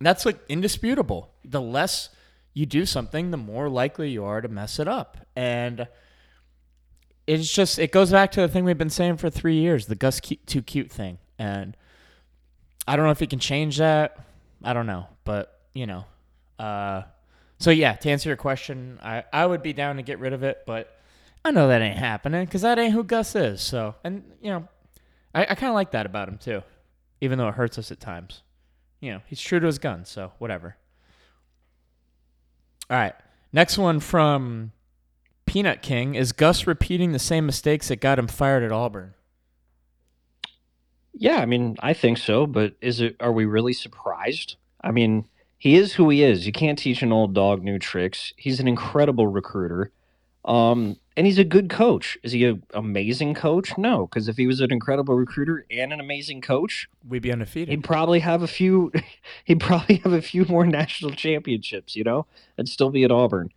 that's like indisputable. The less you do something, the more likely you are to mess it up. And it's just, it goes back to the thing we've been saying for three years, the Gus too cute thing. And I don't know if he can change that. I don't know, but you know. Uh, so yeah, to answer your question, I, I would be down to get rid of it, but I know that ain't happening because that ain't who Gus is. So, and you know, I, I kind of like that about him too, even though it hurts us at times. You know, he's true to his gun, so whatever. All right, next one from Peanut King is Gus repeating the same mistakes that got him fired at Auburn. Yeah, I mean, I think so, but is it? Are we really surprised? I mean, he is who he is. You can't teach an old dog new tricks. He's an incredible recruiter, um, and he's a good coach. Is he an amazing coach? No, because if he was an incredible recruiter and an amazing coach, we'd be undefeated. He'd probably have a few. He'd probably have a few more national championships, you know, and still be at Auburn.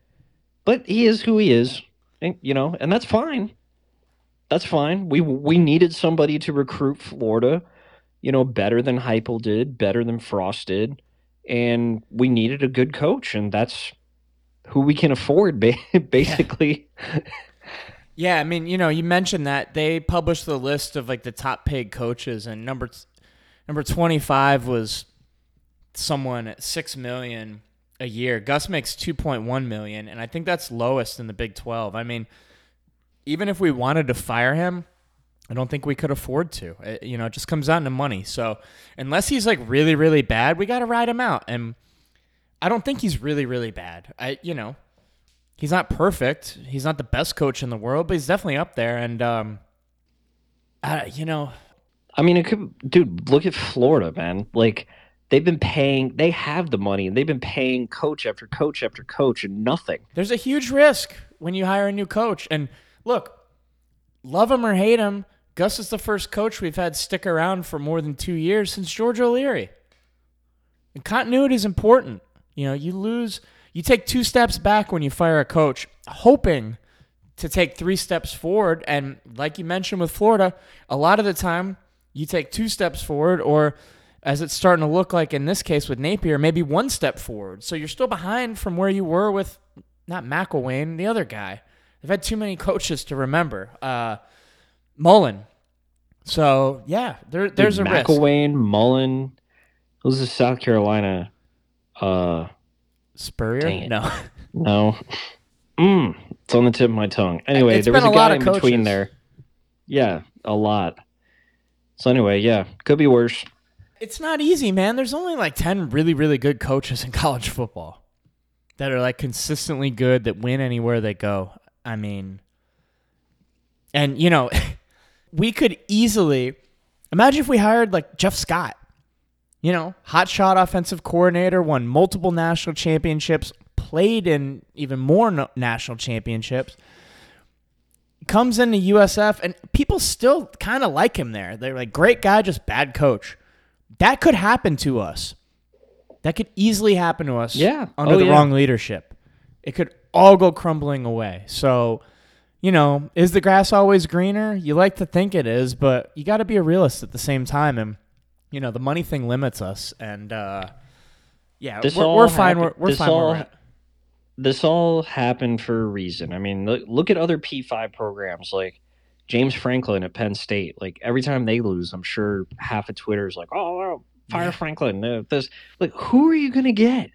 But he is who he is, and, you know, and that's fine. That's fine. We we needed somebody to recruit Florida, you know, better than Heupel did, better than Frost did, and we needed a good coach, and that's who we can afford, basically. Yeah, yeah, I mean, you know, you mentioned that they published the list of like the top paid coaches, and number number twenty-five was someone at six million a year. Gus makes two point one million, and I think that's lowest in the Big twelve. I mean, even if we wanted to fire him, I don't think we could afford to. It, you know, it just comes down to money. So unless he's like really, really bad, we got to ride him out. And I don't think he's really, really bad. I, you know, he's not perfect. He's not the best coach in the world, but he's definitely up there. And, um, I, you know, I mean, it could, dude, look at Florida, man. Like they've been paying, they have the money and they've been paying coach after coach after coach and nothing. There's a huge risk when you hire a new coach. And look, love him or hate him, Gus is the first coach we've had stick around for more than two years since George O'Leary. And continuity is important. You know, you lose, you take two steps back when you fire a coach, hoping to take three steps forward. And like you mentioned with Florida, a lot of the time you take two steps forward, or as it's starting to look like in this case with Napier, maybe one step forward. So you're still behind from where you were with, not McElwain, the other guy. I've had too many coaches to remember. Uh, Mullen. So, yeah, there, there's Dude, a risk. McElwain, Mullen. Who's the South Carolina? Uh, Spurrier? No. No. Mm, it's on the tip of my tongue. Anyway, it's there was a, a guy in coaches. Between there. Yeah, a lot. So, anyway, yeah, could be worse. It's not easy, man. There's only like ten really, really good coaches in college football that are like consistently good, that win anywhere they go. I mean, and, you know, we could easily imagine if we hired like Jeff Scott, you know, hotshot offensive coordinator, won multiple national championships, played in even more no- national championships, comes into U S F, and people still kind of like him there. They're like, great guy, just bad coach. That could happen to us. That could easily happen to us yeah. under oh, the yeah. wrong leadership. It could all go crumbling away. So, you know, is the grass always greener? You like to think it is, but you got to be a realist at the same time. And, you know, the money thing limits us. And, uh, yeah, this we're, we're fine. We're, we're this fine. All, we're this all happened for a reason. I mean, look, look at other P five programs like James Franklin at Penn State. Like every time they lose, I'm sure half of Twitter is like, oh, fire yeah. Franklin. Uh, this. Like, who are you going to get?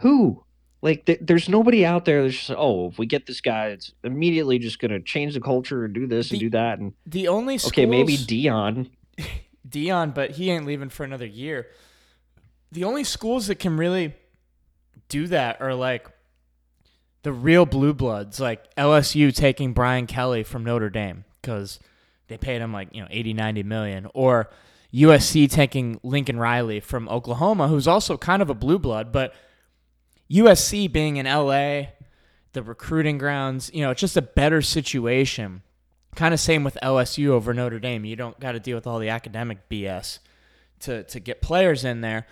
Who? Like, th- there's nobody out there that's just, oh, if we get this guy, it's immediately just going to change the culture and do this the, and do that. And the only schools, okay, maybe Dion. Dion, but he ain't leaving for another year. The only schools that can really do that are, like, the real blue bloods, like L S U taking Brian Kelly from Notre Dame because they paid him, like, you know, eighty, ninety million, or U S C taking Lincoln Riley from Oklahoma, who's also kind of a blue blood, but U S C being in L A, the recruiting grounds, you know, it's just a better situation. Kind of same with L S U over Notre Dame. You don't got to deal with all the academic B S to, to get players in there.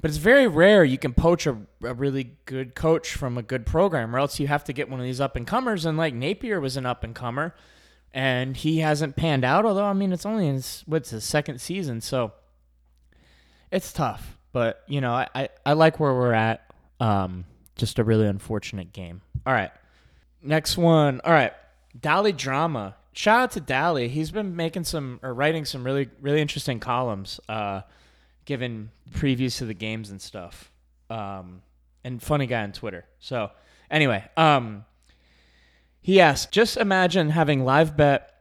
But it's very rare you can poach a, a really good coach from a good program, or else you have to get one of these up-and-comers. And, like, Napier was an up-and-comer, and he hasn't panned out, although, I mean, it's only in his, what's his second season, so it's tough. But, you know, I, I, I like where we're at. Um, just a really unfortunate game. All right. Next one. All right. Dolly Drama shout out to Dally. He's been making some or writing some really, really interesting columns, uh, giving previews to the games and stuff. Um, and funny guy on Twitter. So anyway, um, he asked, just imagine having live bet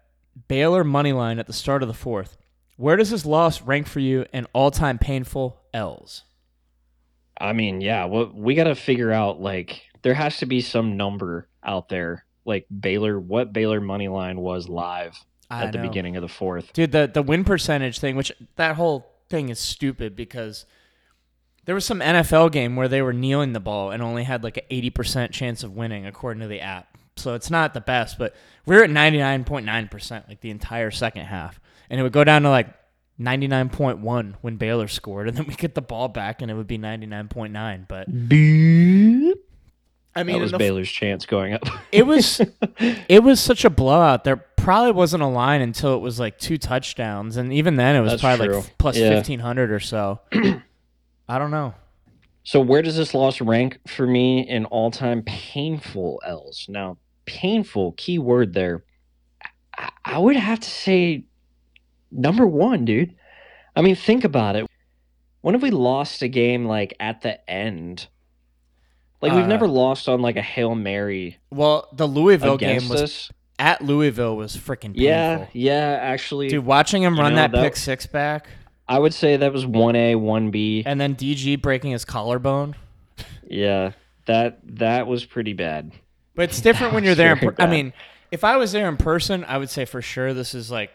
Baylor moneyline at the start of the fourth. Where does this loss rank for you in all-time painful L's? I mean, yeah, well, we got to figure out, like, there has to be some number out there, like Baylor, what Baylor moneyline was live I at know. the beginning of the fourth. Dude, the, the win percentage thing, which that whole thing is stupid because there was some N F L game where they were kneeling the ball and only had like an eighty percent chance of winning according to the app. So it's not the best, but we're at ninety-nine point nine percent like the entire second half. And it would go down to like ninety-nine point one when Baylor scored, and then we get the ball back, and it would be ninety-nine point nine. But Beep. I mean, that was the, Baylor's chance going up. it was, it was such a blowout. There probably wasn't a line until it was like two touchdowns, and even then, it was That's probably true. like plus yeah. fifteen hundred or so. I don't know. So where does this loss rank for me in all-time painful L's? Now, painful, key word there. I, I would have to say number one, dude. I mean, think about it. When have we lost a game, like, at the end? Like, we've uh, never lost on, like, a Hail Mary. Well, the Louisville game was us. at Louisville was freaking painful. Yeah, yeah, actually. Dude, watching him run you know, that, that pick six back. I would say that was one A, one B. And then D G breaking his collarbone. Yeah, that that was pretty bad. But it's different when you're there. In per- I mean, if I was there in person, I would say for sure this is, like,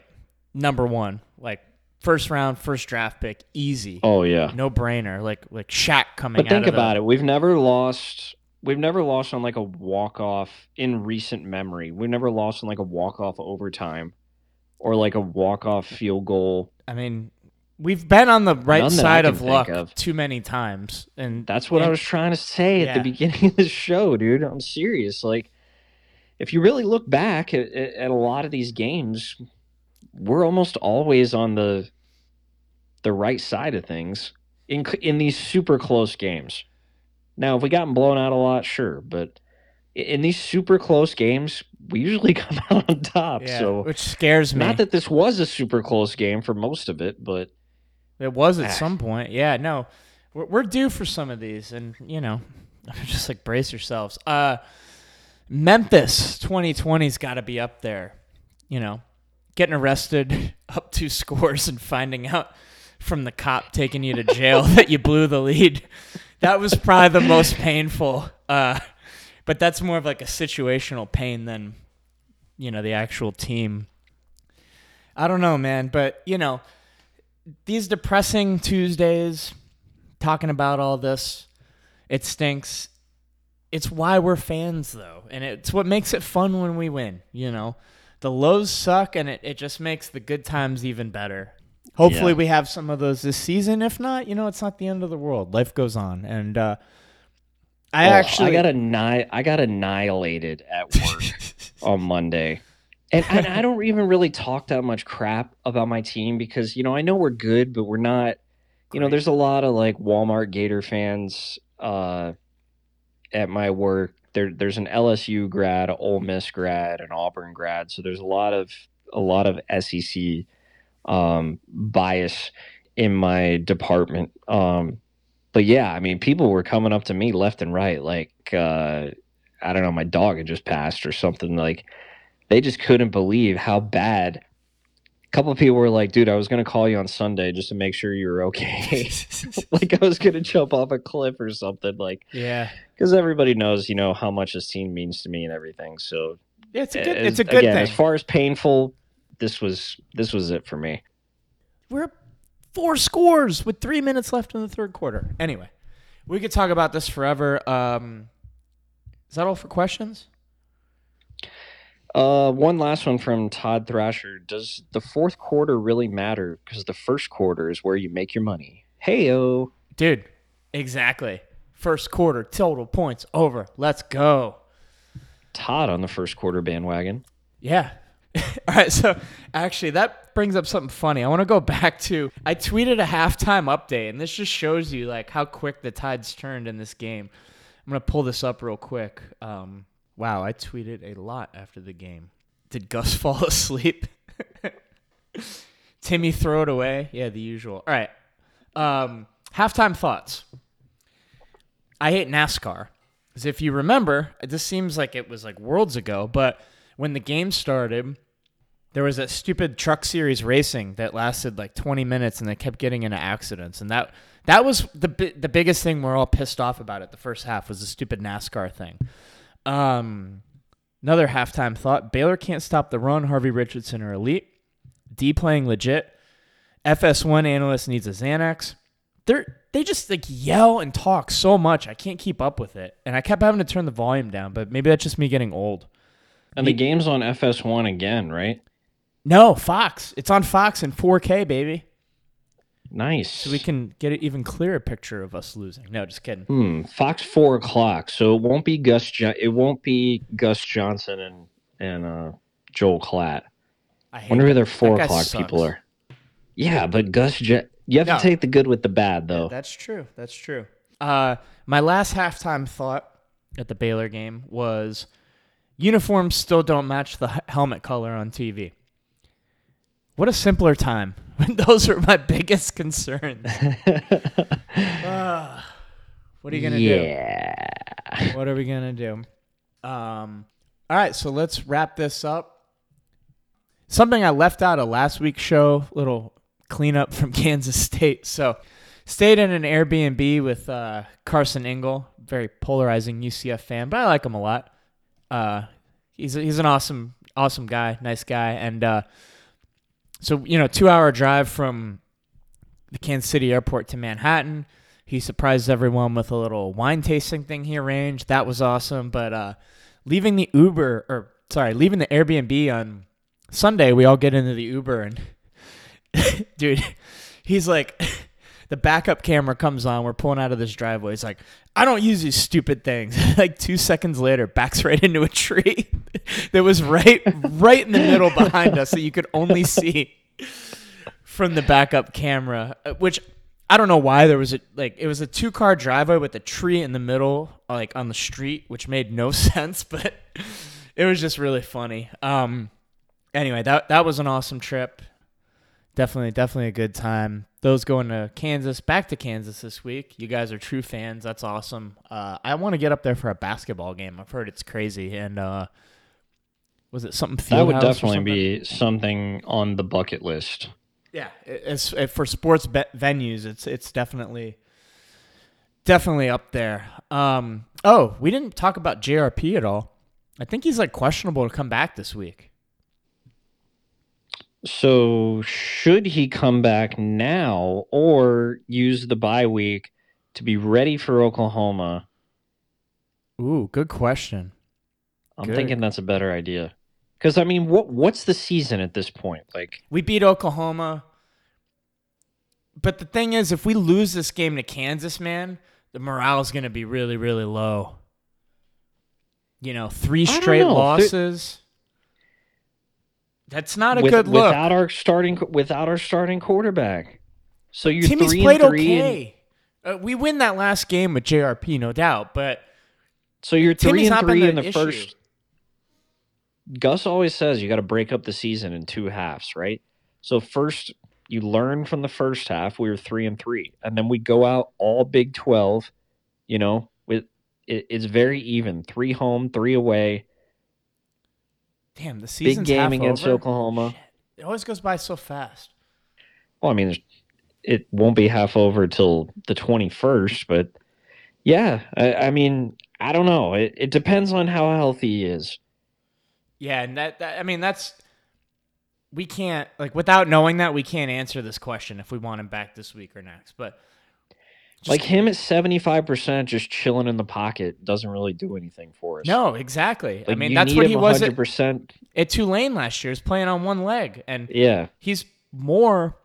number one, like first round, first draft pick, easy. Oh yeah, no brainer. Like like Shaq coming. But think out of about the... it. We've never lost. We've never lost on like a walk off in recent memory. We've never lost on like a walk off overtime, or like a walk off field goal. I mean, we've been on the right None side of luck of. too many times, and that's what and, I was trying to say yeah. at the beginning of the show, dude. I'm serious. Like, if you really look back at, at a lot of these games, we're almost always on the the right side of things in in these super close games. Now, if we gotten blown out a lot, sure, but in these super close games, we usually come out on top. Yeah, so which scares me. Not that this was a super close game for most of it, but it was at ah. some point. Yeah, no, we're, we're due for some of these, and you know, just like brace yourselves. Uh, Memphis twenty twenty's got to be up there, you know. Getting arrested, up two scores, and finding out from the cop taking you to jail that you blew the lead. That was probably the most painful. Uh, but that's more of like a situational pain than, you know, the actual team. I don't know, man. But, you know, these depressing Tuesdays, talking about all this, it stinks. It's why we're fans, though. And it's what makes it fun when we win, you know. The lows suck, and it, it just makes the good times even better. Hopefully yeah. we have some of those this season. If not, you know, it's not the end of the world. Life goes on. And uh, I oh, actually... I got, anni- I got annihilated at work on Monday. And, and I don't even really talk that much crap about my team because, you know, I know we're good, but we're not... You Great. know, there's a lot of, like, Walmart Gator fans uh, at my work. There, there's an L S U grad, an Ole Miss grad, an Auburn grad. So there's a lot of a lot of S E C um, bias in my department. Um, but yeah, I mean, people were coming up to me left and right. Like, uh, I don't know, my dog had just passed or something. Like, they just couldn't believe how bad. A couple of people were like, "Dude, I was gonna call you on Sunday just to make sure you were okay." Like, I was gonna jump off a cliff or something. Like, yeah. Because everybody knows, you know, how much this team means to me and everything. So yeah, it's a good, as, it's a good again, thing. As far as painful, this was this was it for me. We're up four scores with three minutes left in the third quarter. Anyway, we could talk about this forever. Um, is that all for questions? Uh, one last one from Todd Thrasher. Does the fourth quarter really matter? Because the first quarter is where you make your money. Hey-o. Dude, exactly. First quarter, total points over. Let's go. Todd on the first quarter bandwagon. Yeah. All right, so actually that brings up something funny. I want to go back to, I tweeted a halftime update, and this just shows you like how quick the tides turned in this game. I'm going to pull this up real quick. Um, wow, I tweeted a lot after the game. Did Gus fall asleep? Timmy throw it away? Yeah, the usual. All right. Um, halftime thoughts. I hate NASCAR. Because if you remember, this seems like it was like worlds ago, but when the game started, there was that stupid Truck Series racing that lasted like twenty minutes and they kept getting into accidents. And that that was the the biggest thing we're all pissed off about at the first half was the stupid NASCAR thing. Um, another halftime thought, Baylor can't stop the run. Harvey Richardson are elite. D playing legit. F S one analyst needs a Xanax. They're, they just like yell and talk so much. I can't keep up with it. And I kept having to turn the volume down, but maybe that's just me getting old. And the game's on F S one again, right? No, Fox. It's on Fox in four K, baby. Nice. So we can get an even clearer picture of us losing. No, just kidding. Hmm. Fox four o'clock. So it won't be Gus. Jo- it won't be Gus Johnson and and uh, Joel Klatt. I hate wonder who their four o'clock sucks. People are. Yeah, but Gus. Jo- you have no. to take the good with the bad, though. Yeah, that's true. That's true. Uh, my last halftime thought at the Baylor game was uniforms still don't match the helmet color on T V. What a simpler time. Those are my biggest concerns. uh, what are you going to yeah. do? What are we going to do? Um, all right, so let's wrap this up. Something I left out of last week's show, little cleanup from Kansas State. So stayed in an Airbnb with uh, Carson Engel, very polarizing U C F fan, but I like him a lot. Uh, he's he's an awesome, awesome guy, nice guy, and uh, so, you know, two-hour drive from the Kansas City airport to Manhattan. He surprised everyone with a little wine tasting thing he arranged. That was awesome. But uh, leaving the Uber, or sorry, leaving the Airbnb on Sunday, we all get into the Uber, and dude, he's like, the backup camera comes on. We're pulling out of this driveway. He's like, I don't use these stupid things. Like two seconds later, backs right into a tree that was right right in the middle behind us that you could only see from the backup camera, which I don't know why there was a, like, it was a two car driveway with a tree in the middle, like on the street, which made no sense, but it was just really funny. Um, anyway, that, that was an awesome trip. Definitely, definitely a good time. Those going to Kansas, back to Kansas this week. You guys are true fans. That's awesome. Uh, I want to get up there for a basketball game. I've heard it's crazy. And uh, was it something? That would definitely be something on the bucket list. Yeah, it's, it, for sports be- venues, it's it's definitely definitely up there. Um, oh, we didn't talk about J R P at all. I think he's like questionable to come back this week. So should he come back now or use the bye week to be ready for Oklahoma? Ooh, good question. I'm good. Thinking that's a better idea. Because, I mean, what what's the season at this point? Like, we beat Oklahoma. But the thing is, if we lose this game to Kansas, man, the morale is going to be really, really low. You know, three straight know. losses. They're- That's not a With, good look. Without our starting, without our starting quarterback. So you're Timmy's three played and three okay. And, uh, we win that last game with J R P, no doubt. But so you're Timmy's three and three in the issue. First. Gus always says you got to break up the season in two halves, right? So first you learn from the first half. We were three and three, and then we go out all Big twelve. You know, with it, it's very even. Three home, three away. Damn, the season's half over. Big game against Oklahoma. Shit. It always goes by so fast. Well, I mean, it won't be half over till the twenty-first, but yeah, I, I mean, I don't know. It, it depends on how healthy he is. Yeah, and that, that, I mean, that's, we can't, like, without knowing that, we can't answer this question if we want him back this week or next, but. Just, like him at seventy-five percent just chilling in the pocket doesn't really do anything for us. No, exactly. Like, I mean, that's what he was at, at Tulane last year. He's playing on one leg. And yeah. he's more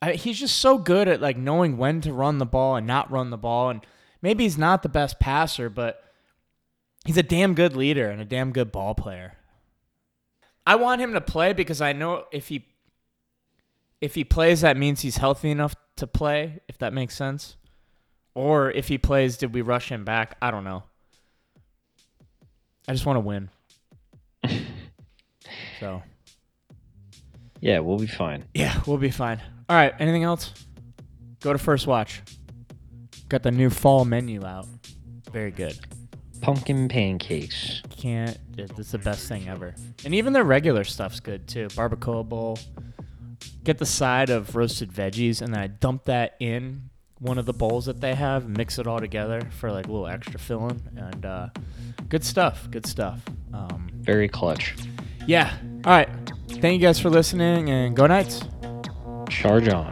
I, he's just so good at like knowing when to run the ball and not run the ball. And maybe he's not the best passer, but he's a damn good leader and a damn good ball player. I want him to play because I know if he if he plays, that means he's healthy enough to play, if that makes sense. Or if he plays, did we rush him back? I don't know. I just want to win. So yeah, we'll be fine. Yeah, we'll be fine. All right, anything else? Go to First Watch. Got the new fall menu out. Very good. Pumpkin pancakes. Can't. It's the best thing ever. And even their regular stuff's good, too. Barbacoa bowl. Get the side of roasted veggies, and then I dump that in one of the bowls that they have, mix it all together for like a little extra filling, and uh, good stuff. Good stuff. Um, Very clutch. Yeah. All right. Thank you guys for listening, and go Knights. Charge on.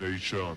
Nation.